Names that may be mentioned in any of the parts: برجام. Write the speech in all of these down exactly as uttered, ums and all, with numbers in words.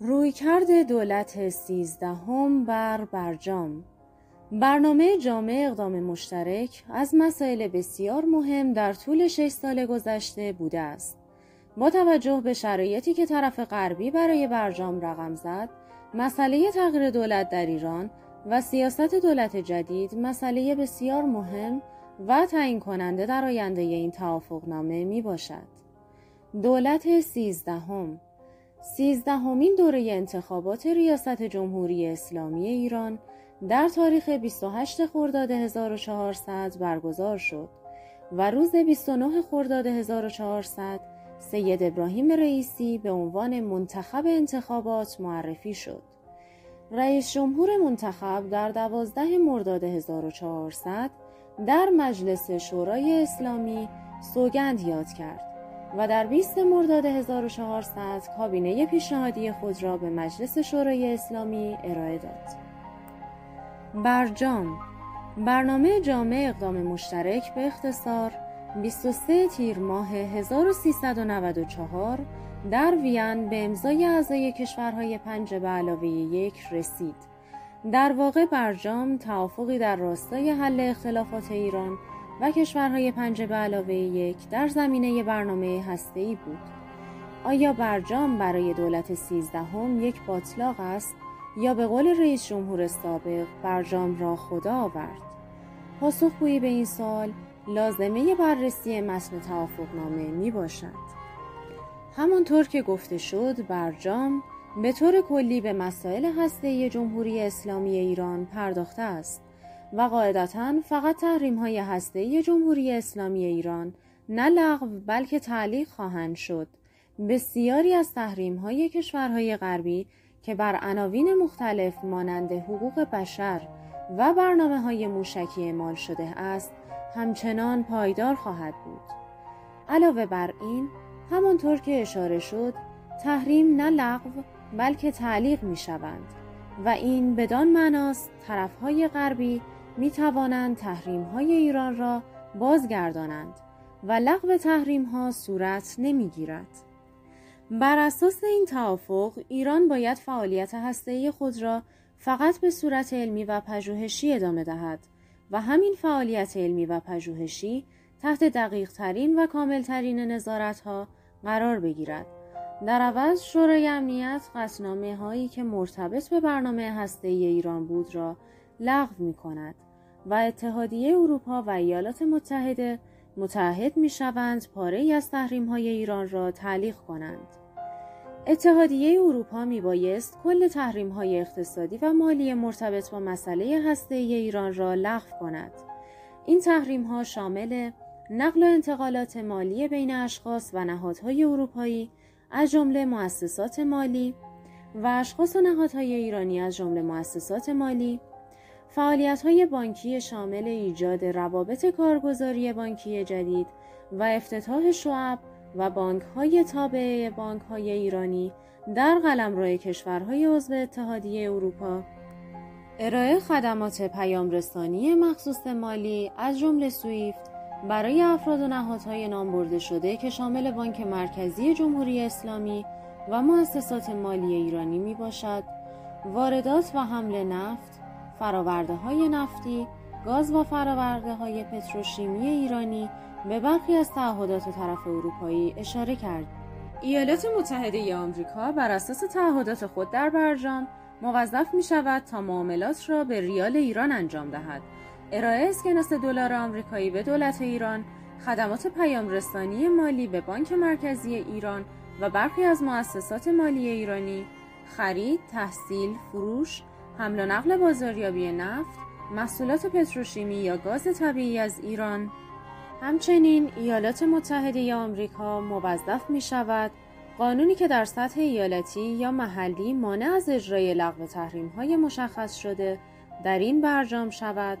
رویکرد دولت سیزدهم بر برجام. برنامه جامع اقدام مشترک از مسائل بسیار مهم در طول شش سال گذشته بوده است. با توجه به شرایطی که طرف غربی برای برجام رقم زد، مسئله تغییر دولت در ایران و سیاست دولت جدید مسئله بسیار مهم و تعیین کننده در آینده این توافقنامه می باشد. دولت سیزدهم سیزدهمین دوره انتخابات ریاست جمهوری اسلامی ایران در تاریخ بیست و هشتم خرداد هزار و چهارصد برگزار شد و روز بیست و نهم خرداد هزار و چهارصد سید ابراهیم رئیسی به عنوان منتخب انتخابات معرفی شد. رئیس جمهور منتخب در دوازدهم مرداد هزار و چهارصد در مجلس شورای اسلامی سوگند یاد کرد و در بیستم مرداد هزار و چهارصد کابینه پیشنهادی خود را به مجلس شورای اسلامی ارائه داد. برجام برنامه جامع اقدام مشترک به اختصار بیست و سوم تیر ماه هزار و سیصد و نود و چهار در وین به امضای اعضای کشورهای پنج به علاوه یک رسید. در واقع برجام توافقی در راستای حل اختلافات ایران و کشورهای پنج به علاوه یک در زمینه برنامه هسته‌ای بود. آیا برجام برای دولت سیزدهم یک باطلاق است یا به قول رئیس جمهور سابق برجام را خدا آورد؟ پاسخگویی به این سوال لازمه بررسی متن توافقنامه می باشد. همانطور که گفته شد، برجام به طور کلی به مسائل هسته‌ای جمهوری اسلامی ایران پرداخته است و قاعدتاً فقط تحریم‌های هسته‌ای جمهوری اسلامی ایران نه لغو بلکه تعلیق خواهند شد. بسیاری از تحریم‌های کشورهای غربی که بر عناوین مختلف مانند حقوق بشر و برنامه‌های موشکی اعمال شده است، همچنان پایدار خواهد بود. علاوه بر این، همانطور که اشاره شد، تحریم نه لغو بلکه تعلیق می شوند و این بدان معناست طرفهای غربی می توانند تحریم‌های ایران را بازگردانند و لغو تحریم‌ها صورت نمی گیرد. بر اساس این توافق، ایران باید فعالیت هسته‌ای خود را فقط به صورت علمی و پژوهشی ادامه دهد و همین فعالیت علمی و پژوهشی تحت دقیق‌ترین و کامل‌ترین نظارت‌ها قرار بگیرد. در عوض شورای امنیت قطعنامه‌هایی که مرتبط به برنامه هسته‌ای ایران بود را لغو می‌کند و اتحادیه اروپا و ایالات متحده متعهد می‌شوند پاره‌ای از تحریم‌های ایران را تعلیق کنند. اتحادیه اروپا می‌بایست کل تحریم‌های اقتصادی و مالی مرتبط با مسئله هسته‌ای ایران را لغو کند. این تحریم‌ها شامل نقل و انتقالات مالی بین اشخاص و نهادهای اروپایی از جمله مؤسسات مالی و اشخاص و نهادهای ایرانی از جمله مؤسسات مالی، فعالیت‌های بانکی شامل ایجاد روابط کارگزاری بانکی جدید و افتتاح شعب و بانک‌های تابع بانک‌های ایرانی در قلمرو کشورهای عضو اتحادیه اروپا، ارائه خدمات پیامرسانی مخصوص مالی از جمله سوئیفت برای افراد و نهادهای نامبرده شده که شامل بانک مرکزی جمهوری اسلامی و مؤسسات مالی ایرانی می باشد، واردات و حمل نفت، فرآورده‌های نفتی، گاز و فرآورده‌های پتروشیمی ایرانی به برخی از تعهدات طرف اروپایی اشاره کرد. ایالات متحده ای آمریکا بر اساس تعهدات خود در برجام موظف می شود تا معاملات را به ریال ایران انجام دهد، ارائه اسکناس دلار آمریکایی به دولت ایران، خدمات پیامرسانی مالی به بانک مرکزی ایران و برخی از مؤسسات مالی ایرانی، خرید، تحصیل، فروش، حمل و نقل بازاریابی نفت، محصولات پتروشیمی یا گاز طبیعی از ایران. همچنین ایالات متحده ای آمریکا موظف می شود قانونی که در سطح ایالتی یا محلی مانع از اجرای لغو تحریم‌های مشخص شده در این برجام شود،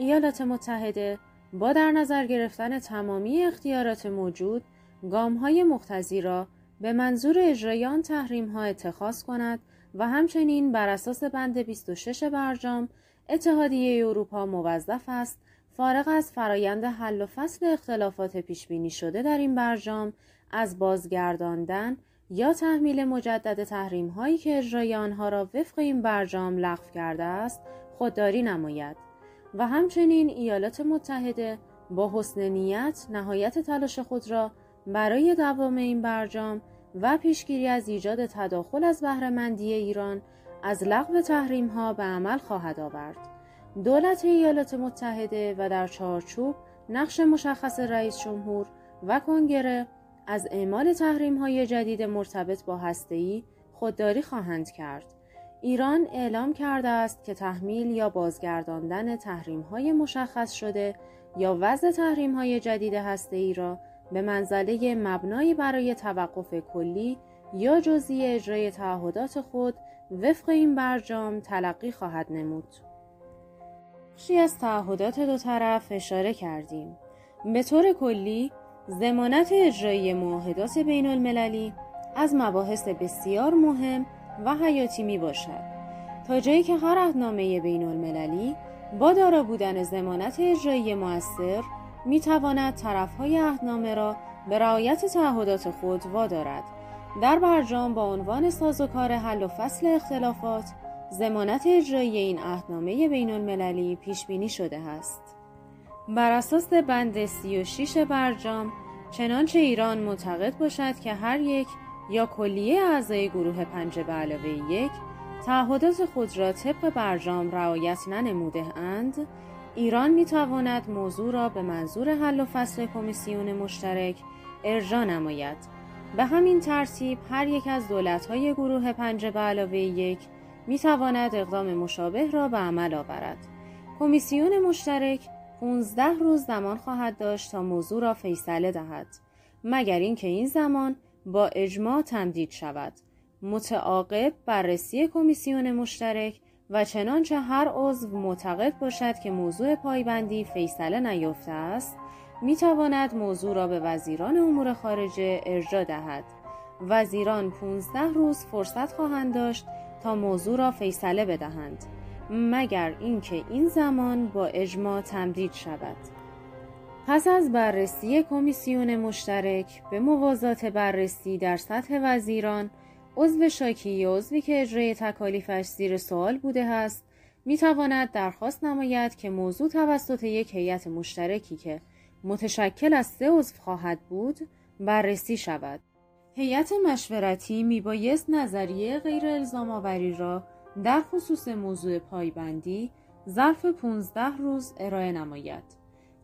ایالات متحده با در نظر گرفتن تمامی اختیارات موجود گام‌های مقتضی را به منظور اجرای آن تحریم‌ها اتخاذ کند و همچنین بر اساس بند بیست و شش برجام اتحادیه اروپا موظف است فارغ از فرایند حل و فصل اختلافات پیش‌بینی شده در این برجام از بازگرداندن یا تحمیل مجدد تحریم هایی که اجرای آنها را وفق این برجام لغو کرده است خودداری نماید و همچنین ایالات متحده با حسن نیت نهایت تلاش خود را برای دوام این برجام و پیشگیری از ایجاد تداخل از بهره‌مندی ایران از لغو تحریم ها به عمل خواهد آورد. دولت ایالات متحده و در چارچوب نقش مشخص رئیس جمهور و کنگره از اعمال تحریم‌های جدید مرتبط با هسته‌ای خودداری خواهند کرد. ایران اعلام کرده است که تحمیل یا بازگرداندن تحریم‌های مشخص شده یا وضع تحریم‌های جدید هسته‌ای را به منزله مبنایی برای توقف کلی یا جزئی اجرای تعهدات خود وفق این برجام تلقی خواهد نمود. بخشی از تعهدات دو طرف اشاره کردیم. به طور کلی، ضمانت اجرایی معاهدات بین المللی از مباحث بسیار مهم و حیاتی می باشد. تا جایی که هر عهدنامه بین المللی با دارا بودن ضمانت اجرایی مؤثر می تواند طرفهای عهدنامه را به رعایت تعهدات خود وادارد. در برجام با عنوان سازوکار حل و فصل اختلافات، ضمانت اجرایی این عهدنامه بین المللی پیش بینی شده است. بر اساس بند سی و شش برجام، چنانچه ایران معتقد باشد که هر یک یا کلیه اعضای گروه پنج به علاوه یک تعهدات خود را طبق برجام رعایت ننموده اند، ایران می تواند موضوع را به منظور حل و فصل کمیسیون مشترک ارجاع نماید. به همین ترتیب هر یک از دولت‌های گروه پنج به علاوه یک می تواند اقدام مشابه را به عمل آورد. کمیسیون مشترک پانزده روز زمان خواهد داشت تا موضوع را فیصله دهد، مگر اینکه این زمان با اجماع تمدید شود. متعاقب بررسی کمیسیون مشترک و چنانچه هر عضو معتقد باشد که موضوع پایبندی فیصله نیافته است، می تواند موضوع را به وزیران امور خارجه ارجاع دهد. وزیران پانزده روز فرصت خواهند داشت تا موضوع را فیصله بدهند، مگر اینکه این زمان با اجماع تمدید شود. پس از بررسی کمیسیون مشترک به موازات بررسی در سطح وزیران، عضو شاکی یا عضوی که اجرای تکالیفش زیر سوال بوده است، میتواند درخواست نماید که موضوع توسط یک هیئت مشترکی که متشکل از سه عضو خواهد بود، بررسی شود. هیئت مشورتی میبایست نظریه غیر الزام آوری را در خصوص موضوع پایبندی ظرف پانزده روز ارائه نماید.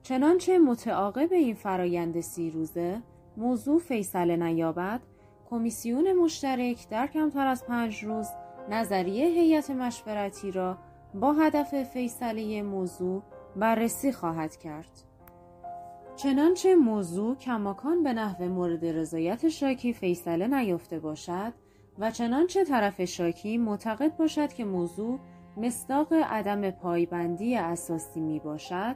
چنانچه متعاقب این فرایند سی روزه موضوع فیصله نیابد، کمیسیون مشترک در کمتر از پنج روز نظریه هیئت مشورتی را با هدف فیصله موضوع بررسی خواهد کرد. چنانچه موضوع کماکان به نحو مورد رضایت شاکی فیصله نیافته باشد و چنانچه طرف شاکی معتقد باشد که موضوع مصداق عدم پایبندی اساسی می باشد،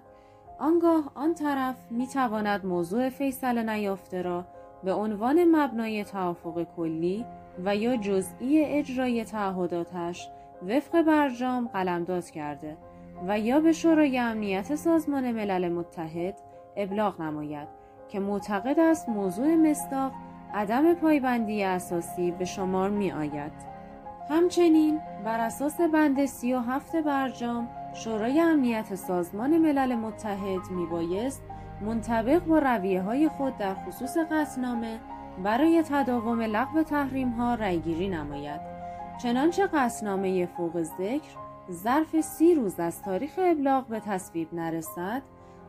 آنگاه آن طرف می تواند موضوع فیصله نیافته را به عنوان مبنای توافق کلی و یا جزئی اجرای تعهداتش وفق برجام قلمداد کرده و یا به شورای امنیت سازمان ملل متحد ابلاغ نماید که معتقد است موضوع مصداق عدم پایبندی اساسی به شمار می آید. همچنین بر اساس بند سی و هفت برجام، شورای امنیت سازمان ملل متحد می بایست منطبق با رویه های خود در خصوص قطعنامه برای تداوم لغو تحریم ها رأی گیری نماید. چنانچه قطعنامه فوق ذکر ظرف سی روز از تاریخ ابلاغ به تصویب نرسد،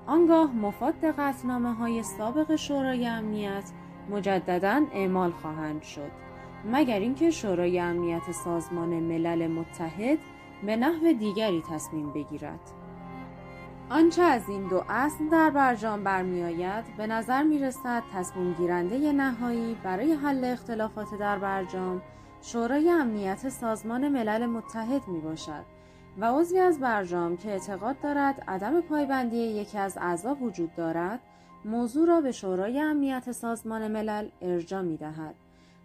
آنگاه مفاد قطعنامه های سابق شورای امنیت مجدداً اعمال خواهند شد، مگر اینکه شورای امنیت سازمان ملل متحد به نحو دیگری تصمیم بگیرد. آنچه از این دو اصل در برجام برمیآید به نظر می‌رسد تصمیم گیرنده نهایی برای حل اختلافات در برجام شورای امنیت سازمان ملل متحد میباشد و عضوی از برجام که اعتقاد دارد عدم پایبندی یکی از اعضا وجود دارد، موضوع را به شورای امنیت سازمان ملل ارجاع می دهد.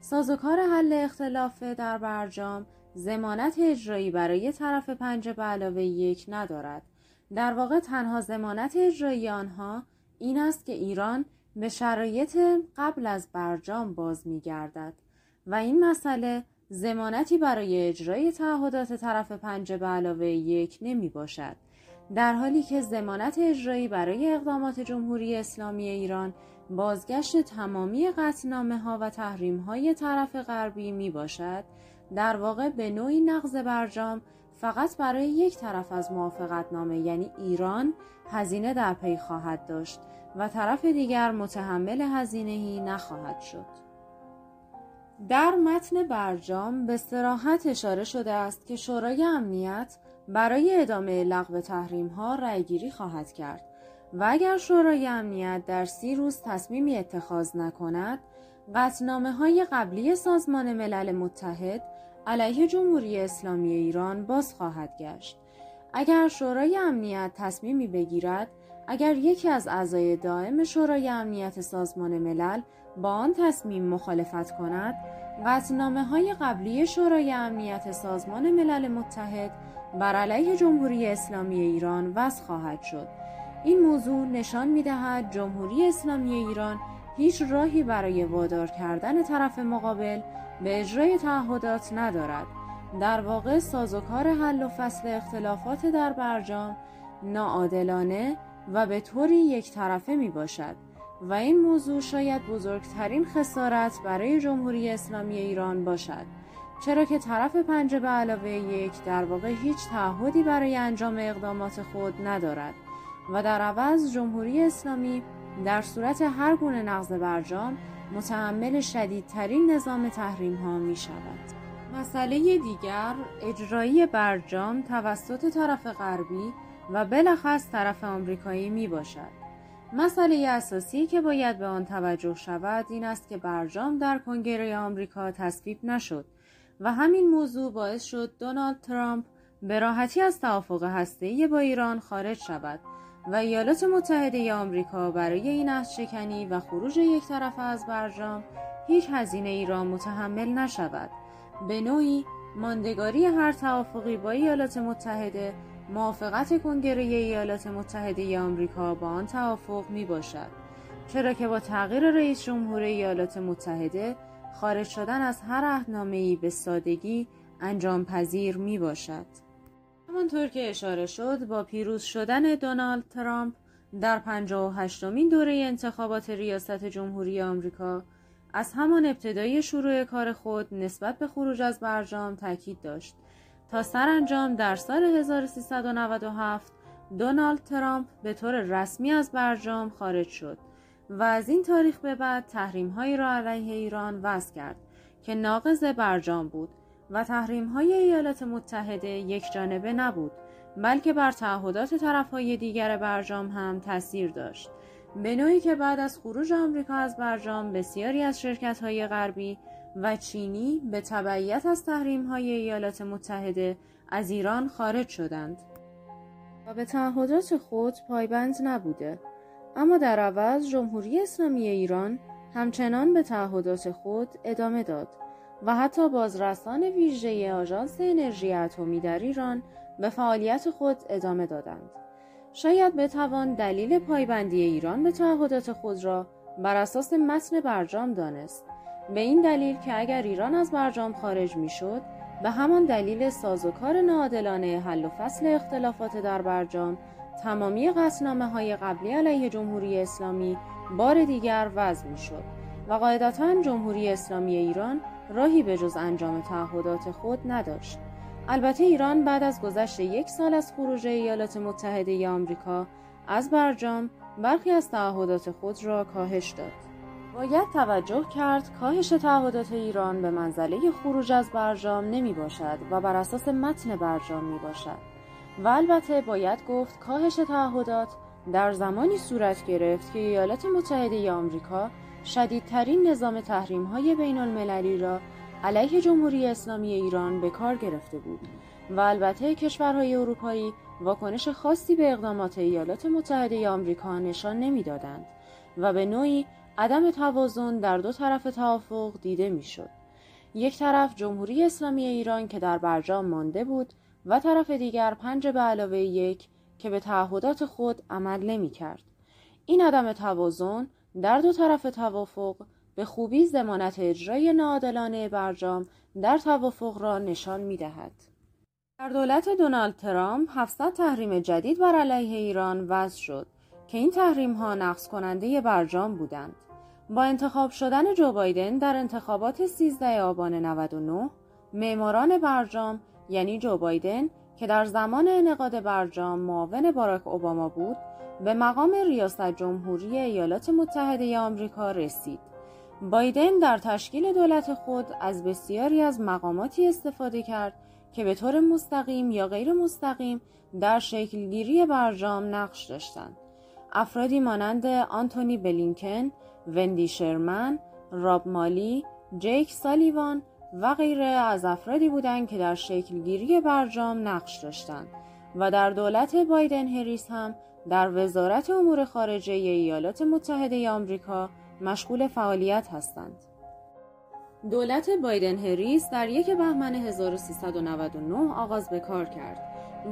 سازوکار حل اختلاف در برجام ضمانت اجرایی برای طرف پنج به علاوه یک ندارد. در واقع تنها ضمانت اجرایی آنها این است که ایران به شرایط قبل از برجام باز می گردد. و این مسئله ضمانتی برای اجرای تعهدات طرف پنجه به علاوه یک نمی باشد، در حالی که ضمانت اجرایی برای اقدامات جمهوری اسلامی ایران بازگشت تمامی قطعنامه‌ها و تحریم‌های طرف غربی می باشد، در واقع به نوعی نقض برجام فقط برای یک طرف از موافقتنامه یعنی ایران هزینه در پی خواهد داشت و طرف دیگر متحمل هزینه‌ای نخواهد شد. در متن برجام به صراحت اشاره شده است که شورای امنیت برای ادامه لغو تحریم‌ها رأیگیری خواهد کرد و اگر شورای امنیت در سی روز تصمیمی اتخاذ نکند، قطعنامه‌های قبلی سازمان ملل متحد علیه جمهوری اسلامی ایران باز خواهد گشت. اگر شورای امنیت تصمیمی بگیرد، اگر یکی از اعضای دائم شورای امنیت سازمان ملل با آن تصمیم مخالفت کند، قطعنامه‌های قبلی شورای امنیت سازمان ملل متحد بر علیه جمهوری اسلامی ایران وضع خواهد شد. این موضوع نشان می‌دهد جمهوری اسلامی ایران هیچ راهی برای وادار کردن طرف مقابل به اجرای تعهدات ندارد. در واقع سازوکار حل و فصل اختلافات در برجام ناعادلانه و به طوری یک طرفه می باشد و این موضوع شاید بزرگترین خسارت برای جمهوری اسلامی ایران باشد، چرا که طرف پنجه به علاوه یک در واقع هیچ تعهدی برای انجام اقدامات خود ندارد و در عوض جمهوری اسلامی در صورت هر گونه نقض برجام متحمل شدیدترین نظام تحریم ها می شود. مسئله دیگر اجرایی برجام توسط طرف غربی و بلخص طرف آمریکایی می باشد. مسئله اساسی که باید به آن توجه شود این است که برجام در کنگره آمریکا تصویب نشد و همین موضوع باعث شد دونالد ترامپ به راحتی از توافق هسته‌ای با ایران خارج شود و ایالات متحده آمریکا برای این عهدشکنی و خروج یک طرفه از برجام هیچ هزینه ای را متحمل نشود. به نوعی ماندگاری هر توافقی با ایالات متحده موافقت کنگره ایالات متحده آمریکا با آن توافق می باشد، چرا که با تغییر رئیس جمهور ایالات متحده خارج شدن از هر عهدنامه‌ای به سادگی انجام پذیر می باشد. همانطور که اشاره شد، با پیروز شدن دونالد ترامپ در پنجاه و هشتمین دوره انتخابات ریاست جمهوری آمریکا از همان ابتدای شروع کار خود نسبت به خروج از برجام تاکید داشت تا سرانجام در سال هزار و سیصد و نود و هفت دونالد ترامپ به طور رسمی از برجام خارج شد و از این تاریخ به بعد تحریم‌هایی را علیه ایران وضع کرد که ناقض برجام بود و تحریم‌های ایالات متحده یک جانبه نبود، بلکه بر تعهدات طرف‌های دیگر برجام هم تأثیر داشت، به نوعی که بعد از خروج آمریکا از برجام بسیاری از شرکت‌های غربی و چینی به تبعیت از تحریم‌های ایالات متحده از ایران خارج شدند و به تعهدات خود پایبند نبوده، اما در عوض جمهوری اسلامی ایران همچنان به تعهدات خود ادامه داد و حتی بازرسان ویژه آژانس انرژی اتمی در ایران به فعالیت خود ادامه دادند. شاید بتوان دلیل پایبندی ایران به تعهدات خود را بر اساس متن برجام دانست، به این دلیل که اگر ایران از برجام خارج میشد، به همان دلیل سازوکار ناعادلانه حل و فصل اختلافات در برجام تمامی قطعنامه‌های قبلی علیه جمهوری اسلامی بار دیگر وضع میشد و قاعدتاً جمهوری اسلامی ایران راهی به جز انجام تعهدات خود نداشت. البته ایران بعد از گذشت یک سال از خروج ایالات متحده ای آمریکا از برجام برخی از تعهدات خود را کاهش داد. باید توجه کرد کاهش تعهدات ایران به منزله خروج از برجام نمی باشد و بر اساس متن برجام می باشد و البته باید گفت کاهش تعهدات در زمانی صورت گرفت که ایالات متحده ای آمریکا شدیدترین نظام تحریم‌های بین‌المللی را علیه جمهوری اسلامی ایران به کار گرفته بود و البته کشورهای اروپایی واکنش خاصی به اقدامات ایالات متحده آمریکا نشان نمی‌دادند و به نوعی عدم توازن در دو طرف توافق دیده می‌شد. یک طرف جمهوری اسلامی ایران که در برجام مانده بود و طرف دیگر پنجه به علاوه یک که به تعهدات خود عمل نمی‌کرد. این عدم توازن در دو طرف توافق به خوبی ضمانت اجرای ناعادلانه برجام در توافق را نشان می‌دهد. در دولت دونالد ترامپ هفتصد تحریم جدید بر علیه ایران وضع شد که این تحریم‌ها نقص کننده برجام بودند. با انتخاب شدن جو بایدن در انتخابات سیزده آبان نود و نه، معماران برجام یعنی جو بایدن که در زمان انعقاد برجام معاون باراک اوباما بود، به مقام ریاست جمهوری ایالات متحده آمریکا رسید. بایدن در تشکیل دولت خود از بسیاری از مقاماتی استفاده کرد که به طور مستقیم یا غیر مستقیم در شکلگیری برجام نقش داشتند. افرادی مانند آنتونی بلینکن، وندی شرمن، راب مالی، جیک سالیوان و غیره از افرادی بودند که در شکلگیری برجام نقش داشتند و در دولت بایدن هریس هم در وزارت امور خارجه ایالات متحده آمریکا مشغول فعالیت هستند. دولت بایدن هریس در یکم بهمن هزار و سیصد و نود و نه آغاز به کار کرد.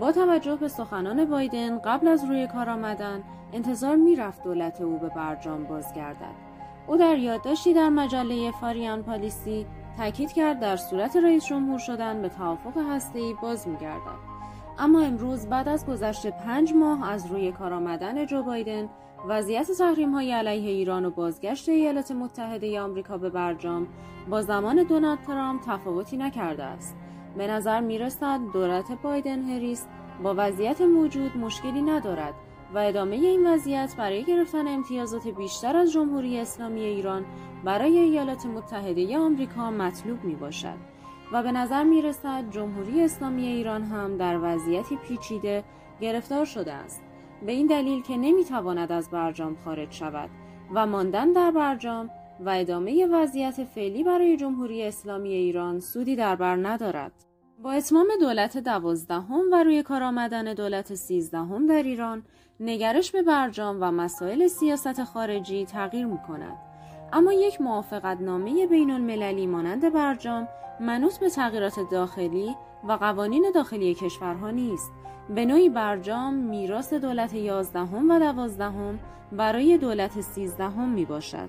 با توجه به سخنان بایدن قبل از روی کار آمدن، انتظار می‌رفت دولت او به برجام بازگردد. او در یادداشتی در مجله فارین پالیسی تاکید کرد در صورت رئیس جمهور شدن به توافق هسته‌ای باز می‌گردد. اما امروز بعد از گذشت پنج ماه از روی کار آمدن جو بایدن، وضعیت تحریم‌های علیه ایران و بازگشت ایالات متحده آمریکا به برجام با زمان دونالد ترامپ تفاوتی نکرده است. به نظر می‌رسد دولت بایدن هریس با وضعیت موجود مشکلی ندارد و ادامه این وضعیت برای گرفتن امتیازات بیشتر از جمهوری اسلامی ایران برای ایالات متحده آمریکا مطلوب می‌باشد. و به نظر می‌رسد جمهوری اسلامی ایران هم در وضعیتی پیچیده گرفتار شده است، به این دلیل که نمی‌تواند از برجام خارج شود و ماندن در برجام و ادامه وضعیت فعلی برای جمهوری اسلامی ایران سودی در بر ندارد. با اتمام دولت دوازدهم و روی کار آمدن دولت سیزدهم در ایران، نگرش به برجام و مسائل سیاست خارجی تغییر می‌کند. اما یک موافقتنامه بین‌المللی مانند برجام منوط به تغییرات داخلی و قوانین داخلی کشورها نیست. به نوعی برجام میراث دولت یازدهم و دوازدهم برای دولت سیزدهم می باشد.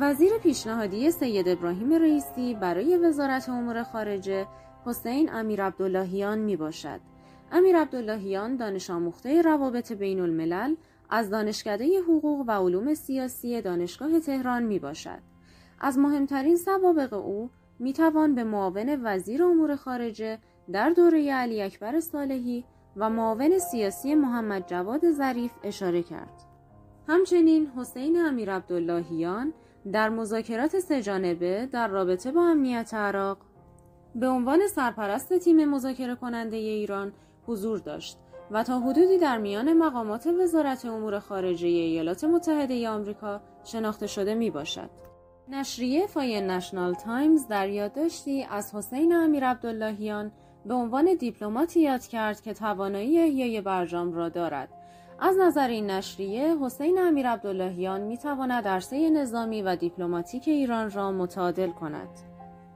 وزیر پیشنهادی سید ابراهیم رئیسی برای وزارت امور خارجه حسین امیرعبداللهیان می باشد. امیرعبداللهیان دانش آموخته روابط بین الملل از دانشکده حقوق و علوم سیاسی دانشگاه تهران می باشد. از مهمترین سوابق او می توان به معاون وزیر امور خارجه در دوره علی اکبر صالحی و معاون سیاسی محمد جواد ظریف اشاره کرد. همچنین حسین امیرعبداللهیان در مذاکرات سه‌جانبه در رابطه با امنیت عراق به عنوان سرپرست تیم مذاکره کننده ایران حضور داشت و تا حدودی در میان مقامات وزارت امور خارجه ایالات متحده آمریکا شناخته شده می باشد. نشریه فای نشنال تایمز در یادداشتی از حسین امیرعبداللهیان به عنوان دیپلماتی یاد کرد که توانایی احیای برجام را دارد. از نظر این نشریه، حسین امیرعبداللهیان می‌تواند عرصه نظامی و دیپلماتیک ایران را متعادل کند.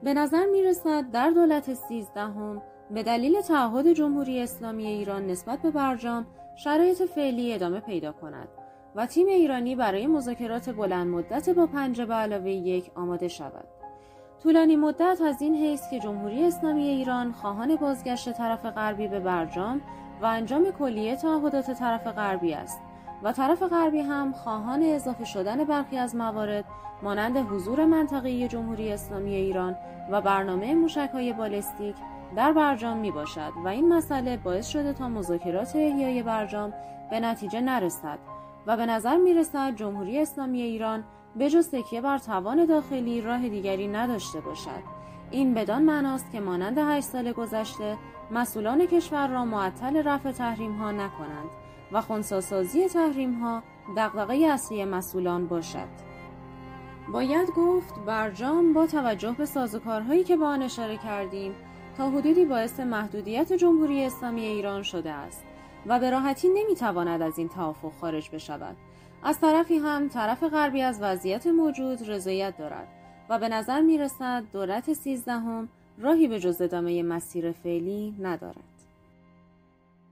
به نظر می‌رسد در دولت سیزدهم به دلیل تعهد جمهوری اسلامی ایران نسبت به برجام، شرایط فعلی ادامه پیدا کند و تیم ایرانی برای مذاکرات بلند مدت با پنجه به علاوه یک آماده شود. طولانی مدت از این حیث که جمهوری اسلامی ایران خواهان بازگشت طرف غربی به برجام و انجام کلیه تعهدات طرف غربی است و طرف غربی هم خواهان اضافه شدن برخی از موارد مانند حضور منطقه‌ای جمهوری اسلامی ایران و برنامه موشک‌های بالستیک در برجام می باشد و این مسئله باعث شده تا مذاکرات احیای برجام به نتیجه نرسد و به نظر می رسد جمهوری اسلامی ایران به جز تکیه بر توان داخلی راه دیگری نداشته باشد. این بدان معناست که مانند هشت سال گذشته مسئولان کشور را معطل رفع تحریم ها نکنند و خنثی‌سازی تحریم ها دغدغه اصلی مسئولان باشد. باید گفت برجام با توجه به سازوکارهایی که با آن اشاره کردیم تا حدودی باعث محدودیت جمهوری اسلامی ایران شده است و به راحتی نمیتواند از این توافق خارج بشود. از طرفی هم طرف غربی از وضعیت موجود رضایت دارد و به نظر میرسد دولت سیزدهم راهی به جز ادامه مسیر فعلی ندارد.